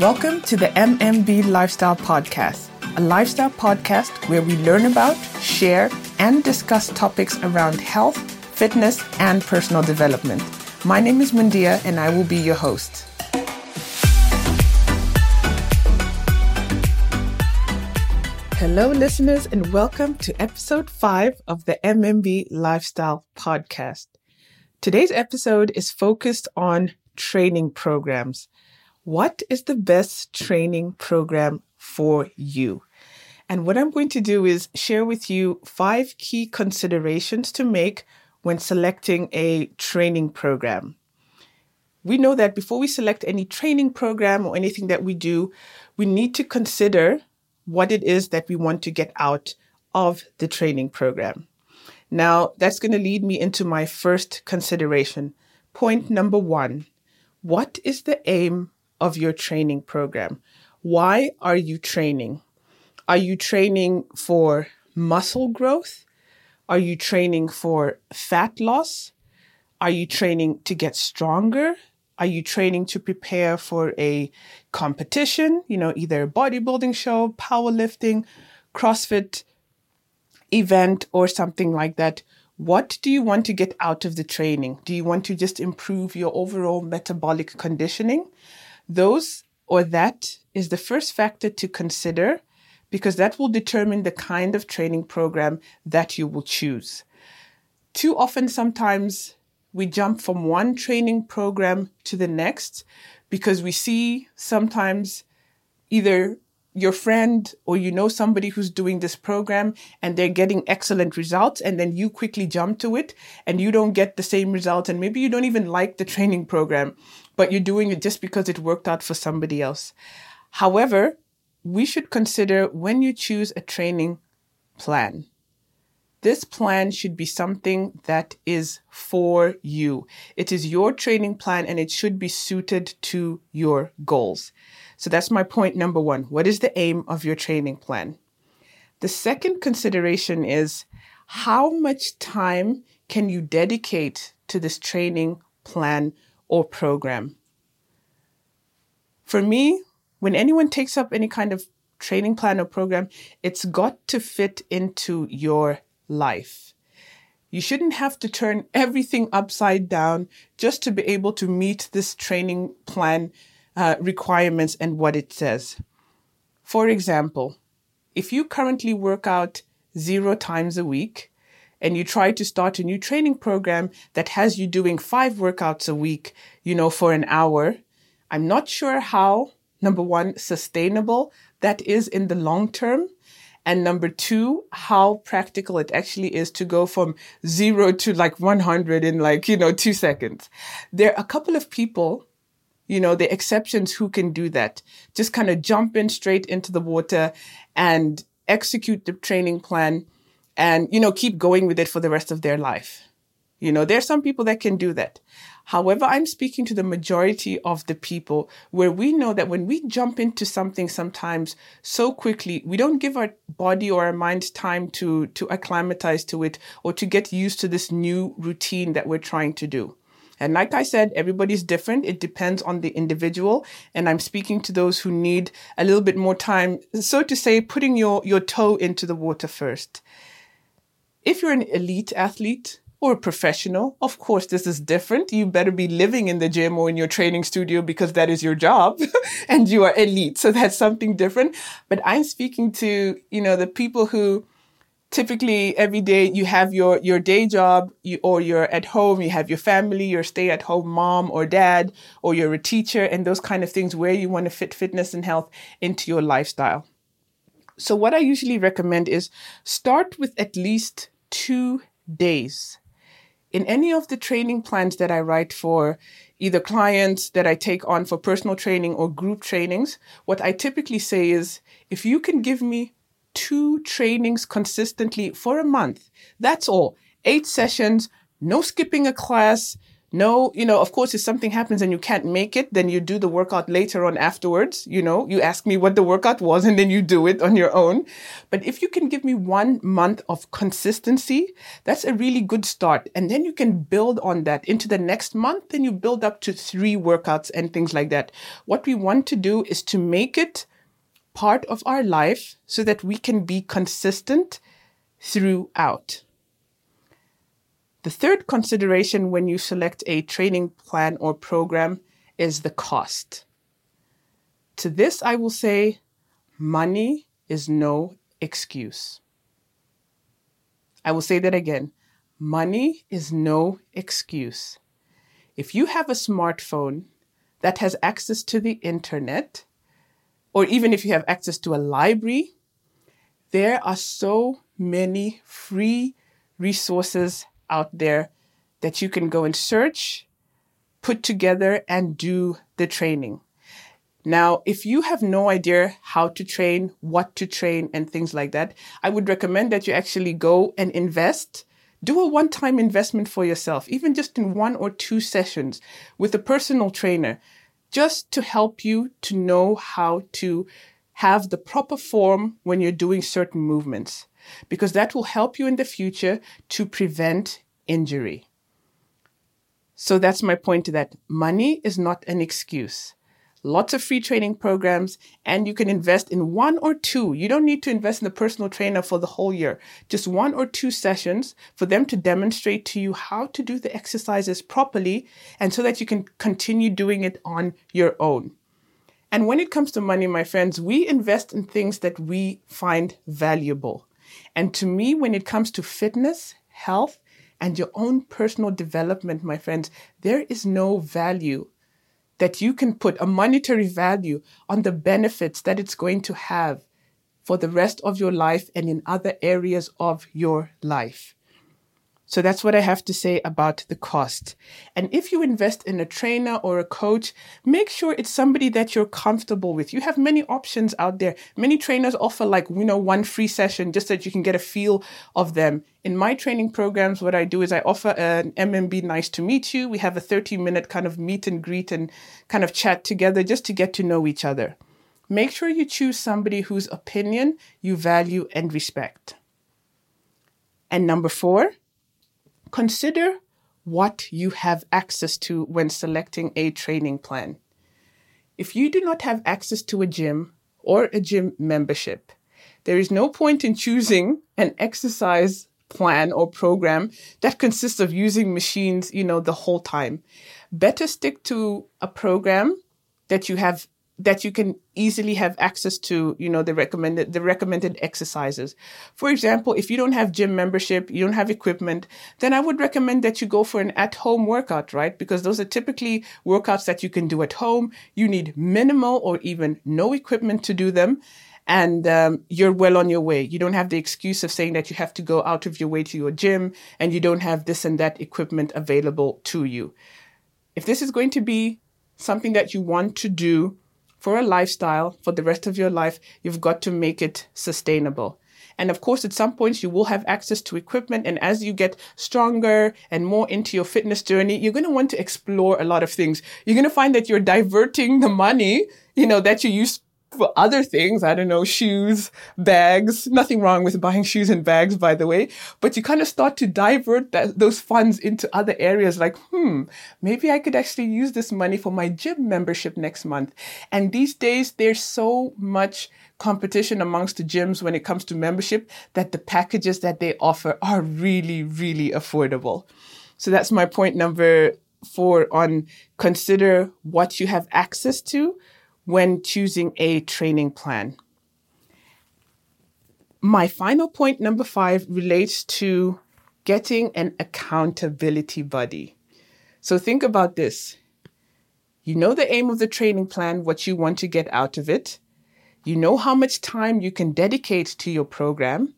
Welcome to the MMB Lifestyle Podcast, a lifestyle podcast where we learn about, share, and discuss topics around health, fitness, and personal development. My name is Mundia, and I will be your host. Hello, listeners, and welcome to episode 5 of the MMB Lifestyle Podcast. Today's episode is focused on training programs. What is the best training program for you? And what I'm going to do is share with you 5 key considerations to make when selecting a training program. We know that before we select any training program or anything that we do, we need to consider what it is that we want to get out of the training program. Now, that's going to lead me into my first consideration. Point number 1, what is the aim of your training program? Why are you training? Are you training for muscle growth? Are you training for fat loss? Are you training to get stronger? Are you training to prepare for a competition? You know, either a bodybuilding show, powerlifting, CrossFit event, or something like that. What do you want to get out of the training? Do you want to just improve your overall metabolic conditioning? That is the first factor to consider, because that will determine the kind of training program that you will choose. Too often, sometimes we jump from one training program to the next because we see sometimes either your friend or somebody who's doing this program and they're getting excellent results, and then you quickly jump to it and you don't get the same results, and maybe you don't even like the training program, but you're doing it just because it worked out for somebody else. However, we should consider when you choose a training plan. This plan should be something that is for you. It is your training plan and it should be suited to your goals. So that's my point number 1. What is the aim of your training plan? The second consideration is how much time can you dedicate to this training plan or program? For me, when anyone takes up any kind of training plan or program, it's got to fit into your life. You shouldn't have to turn everything upside down just to be able to meet this training plan requirements and what it says. For example, if you currently work out 0 times a week and you try to start a new training program that has you doing 5 workouts a week, for an hour, I'm not sure how, number 1, sustainable that is in the long term. And number 2, how practical it actually is to go from 0 to 100 in 2 seconds. There are a couple of people, the exceptions who can do that. Just kind of jump in straight into the water and execute the training plan and, keep going with it for the rest of their life. There are some people that can do that. However, I'm speaking to the majority of the people where we know that when we jump into something sometimes so quickly, we don't give our body or our mind time to acclimatize to it or to get used to this new routine that we're trying to do. And like I said, everybody's different. It depends on the individual. And I'm speaking to those who need a little bit more time, so to say, putting your toe into the water first. If you're an elite athlete, or a professional, of course, this is different. You better be living in the gym or in your training studio because that is your job and you are elite. So that's something different. But I'm speaking to, the people who typically every day you have your day job or you're at home, you have your family, your stay-at-home mom or dad, or you're a teacher and those kind of things where you want to fit fitness and health into your lifestyle. So what I usually recommend is start with at least 2 days. In any of the training plans that I write for either clients that I take on for personal training or group trainings, what I typically say is, if you can give me 2 trainings consistently for a month, that's all. 8 sessions, no skipping a class, No, you know, of course, if something happens and you can't make it, then you do the workout later on afterwards. You know, you ask me what the workout was and then you do it on your own. But if you can give me 1 month of consistency, that's a really good start. And then you can build on that into the next month. Then you build up to 3 workouts and things like that. What we want to do is to make it part of our life so that we can be consistent throughout. The third consideration when you select a training plan or program is the cost. To this, I will say, money is no excuse. I will say that again. Money is no excuse. If you have a smartphone that has access to the internet, or even if you have access to a library, there are so many free resources out there that you can go and search, put together, and do the training. Now, if you have no idea how to train, what to train, and things like that, I would recommend that you actually go and invest. Do a one-time investment for yourself, even just in 1 or 2 sessions with a personal trainer, just to help you to know how to have the proper form when you're doing certain movements, because that will help you in the future to prevent injury. So that's my point to that. Money is not an excuse. Lots of free training programs, and you can invest in 1 or 2. You don't need to invest in a personal trainer for the whole year. Just 1 or 2 sessions for them to demonstrate to you how to do the exercises properly, and so that you can continue doing it on your own. And when it comes to money, my friends, we invest in things that we find valuable. And to me, when it comes to fitness, health, and your own personal development, my friends, there is no value that you can put, a monetary value, on the benefits that it's going to have for the rest of your life and in other areas of your life. So that's what I have to say about the cost. And if you invest in a trainer or a coach, make sure it's somebody that you're comfortable with. You have many options out there. Many trainers offer, like, you know, 1 free session just so that you can get a feel of them. In my training programs, what I do is I offer an MMB Nice to Meet You. We have a 30-minute kind of meet and greet and kind of chat together just to get to know each other. Make sure you choose somebody whose opinion you value and respect. And number 4, consider what you have access to when selecting a training plan. If you do not have access to a gym or a gym membership, there is no point in choosing an exercise plan or program that consists of using machines, you know, the whole time. Better stick to a program that you can easily have access to, you know, the recommended exercises. For example, if you don't have gym membership, you don't have equipment, then I would recommend that you go for an at-home workout, right? Because those are typically workouts that you can do at home. You need minimal or even no equipment to do them. And you're well on your way. You don't have the excuse of saying that you have to go out of your way to your gym and you don't have this and that equipment available to you. If this is going to be something that you want to do for a lifestyle, for the rest of your life, you've got to make it sustainable. And of course, at some points, you will have access to equipment. And as you get stronger and more into your fitness journey, you're going to want to explore a lot of things. You're going to find that you're diverting the money, you know, that you use for other things. I don't know, shoes, bags. Nothing wrong with buying shoes and bags, by the way. But you kind of start to divert those funds into other areas, like, maybe I could actually use this money for my gym membership next month. And these days, there's so much competition amongst the gyms when it comes to membership that the packages that they offer are really, really affordable. So that's my point number 4 on consider what you have access to when choosing a training plan. My final point, number 5, relates to getting an accountability buddy. So think about this. You know the aim of the training plan, what you want to get out of it. You know how much time you can dedicate to your program.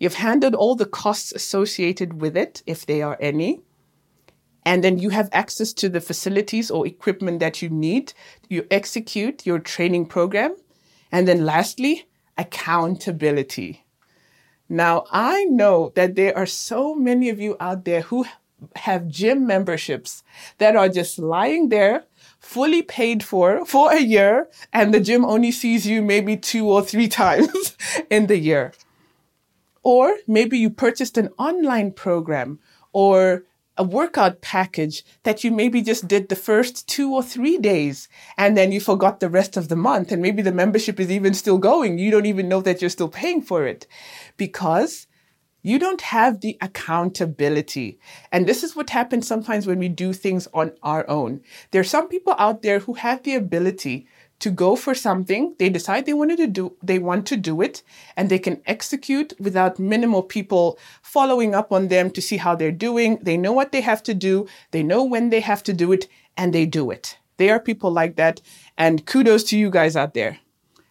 You've handled all the costs associated with it, if there are any. And then you have access to the facilities or equipment that you need. You execute your training program. And then lastly, accountability. Now, I know that there are so many of you out there who have gym memberships that are just lying there, fully paid for a year, and the gym only sees you maybe 2 or 3 times in the year. Or maybe you purchased an online program or a workout package that you maybe just did the first 2 or 3 days, and then you forgot the rest of the month, and maybe the membership is even still going. You don't even know that you're still paying for it because you don't have the accountability. And this is what happens sometimes when we do things on our own. There are some people out there who have the ability to go for something. They decide they want to do it, and they can execute without minimal people following up on them to see how they're doing. They know what they have to do. They know when they have to do it, and they do it. They are people like that, and kudos to you guys out there.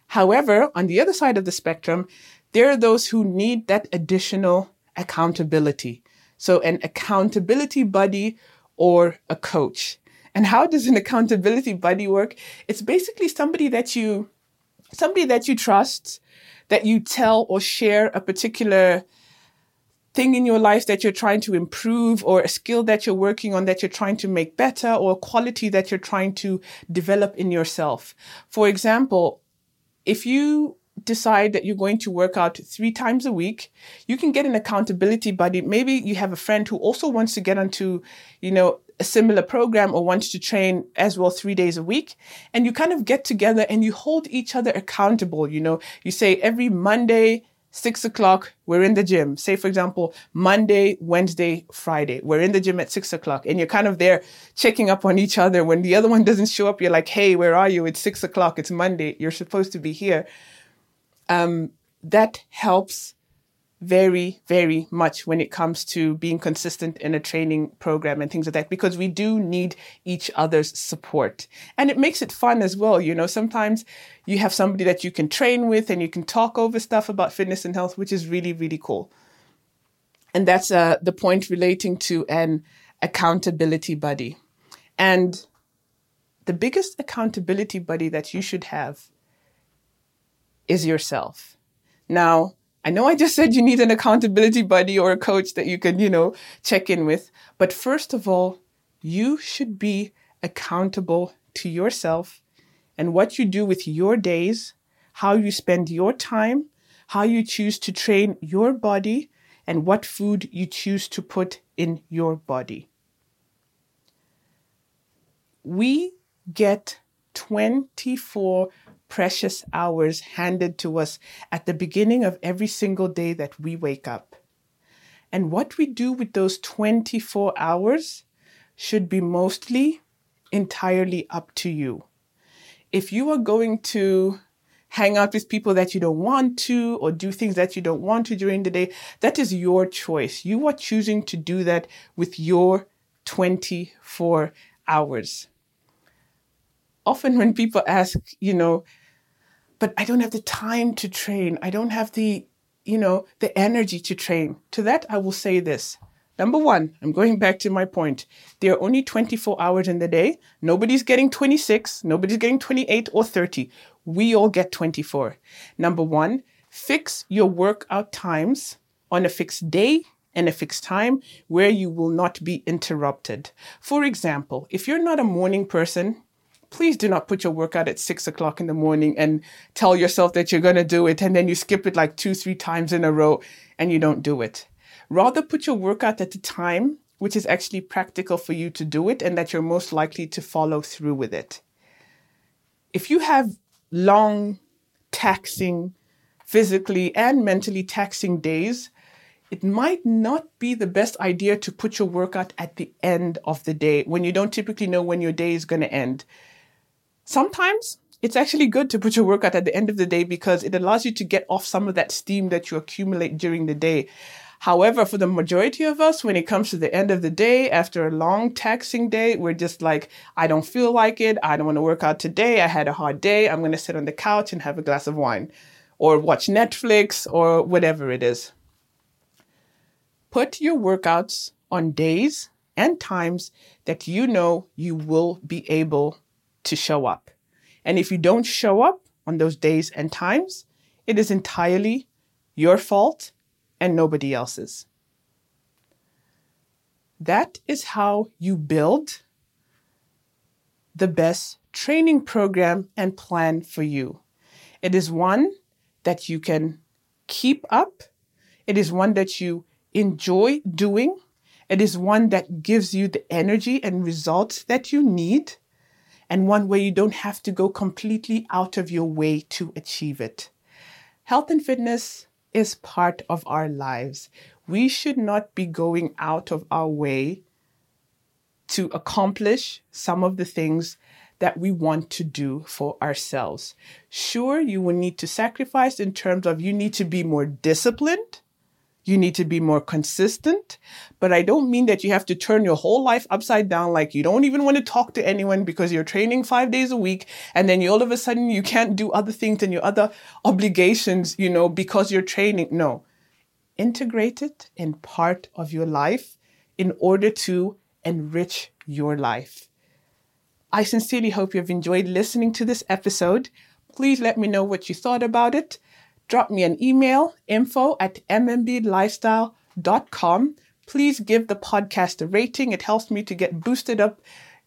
However, on the other side of the spectrum, there are those who need that additional accountability. So an accountability buddy or a coach. And how does an accountability buddy work? It's basically somebody that you trust, that you tell or share a particular thing in your life that you're trying to improve, or a skill that you're working on that you're trying to make better, or a quality that you're trying to develop in yourself. For example, if you decide that you're going to work out 3 times a week, you can get an accountability buddy. Maybe you have a friend who also wants to get onto, a similar program, or wants to train as well 3 days a week. And you kind of get together and you hold each other accountable. You say every Monday, 6 o'clock, we're in the gym. Say, for example, Monday, Wednesday, Friday, we're in the gym at 6 o'clock. And you're kind of there checking up on each other. When the other one doesn't show up, you're like, hey, where are you? It's 6 o'clock. It's Monday. You're supposed to be here. That helps very, very much when it comes to being consistent in a training program and things like that, because we do need each other's support. And it makes it fun as well. Sometimes you have somebody that you can train with and you can talk over stuff about fitness and health, which is really, really cool. And that's the point relating to an accountability buddy. And the biggest accountability buddy that you should have is yourself. Now, I know I just said you need an accountability buddy or a coach that you can, check in with. But first of all, you should be accountable to yourself and what you do with your days, how you spend your time, how you choose to train your body, and what food you choose to put in your body. We get 24 precious hours handed to us at the beginning of every single day that we wake up. And what we do with those 24 hours should be mostly entirely up to you. If you are going to hang out with people that you don't want to, or do things that you don't want to during the day, that is your choice. You are choosing to do that with your 24 hours. Often when people ask, but I don't have the time to train. I don't have the energy to train. To that, I will say this. Number one, I'm going back to my point. There are only 24 hours in the day. Nobody's getting 26. Nobody's getting 28 or 30. We all get 24. Number one, fix your workout times on a fixed day and a fixed time where you will not be interrupted. For example, if you're not a morning person, please do not put your workout at 6 o'clock in the morning and tell yourself that you're going to do it, and then you skip it like 2-3 times in a row and you don't do it. Rather, put your workout at the time which is actually practical for you to do it and that you're most likely to follow through with it. If you have long, taxing, physically and mentally taxing days, it might not be the best idea to put your workout at the end of the day when you don't typically know when your day is going to end. Sometimes it's actually good to put your workout at the end of the day because it allows you to get off some of that steam that you accumulate during the day. However, for the majority of us, when it comes to the end of the day, after a long taxing day, we're just like, I don't feel like it. I don't want to work out today. I had a hard day. I'm going to sit on the couch and have a glass of wine or watch Netflix or whatever it is. Put your workouts on days and times that you know you will be able to show up. And if you don't show up on those days and times, it is entirely your fault and nobody else's. That is how you build the best training program and plan for you. It is one that you can keep up. It is one that you enjoy doing. It is one that gives you the energy and results that you need, and one where you don't have to go completely out of your way to achieve it. Health and fitness is part of our lives. We should not be going out of our way to accomplish some of the things that we want to do for ourselves. Sure, you will need to sacrifice in terms of you need to be more disciplined, you need to be more consistent, but I don't mean that you have to turn your whole life upside down, like you don't even want to talk to anyone because you're training 5 days a week, and then you all of a sudden you can't do other things and your other obligations, because you're training. No. Integrate it in part of your life in order to enrich your life. I sincerely hope you've enjoyed listening to this episode. Please let me know what you thought about it. Drop me an email, info@mmblifestyle.com. Please give the podcast a rating. It helps me to get boosted up,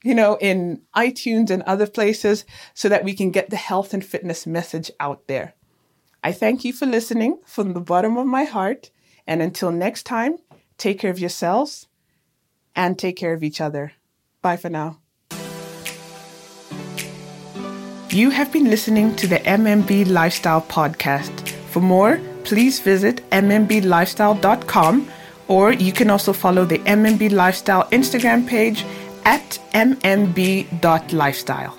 in iTunes and other places so that we can get the health and fitness message out there. I thank you for listening from the bottom of my heart. And until next time, take care of yourselves and take care of each other. Bye for now. You have been listening to the MMB Lifestyle Podcast. For more, please visit mmblifestyle.com, or you can also follow the MMB Lifestyle Instagram page @mmb.lifestyle.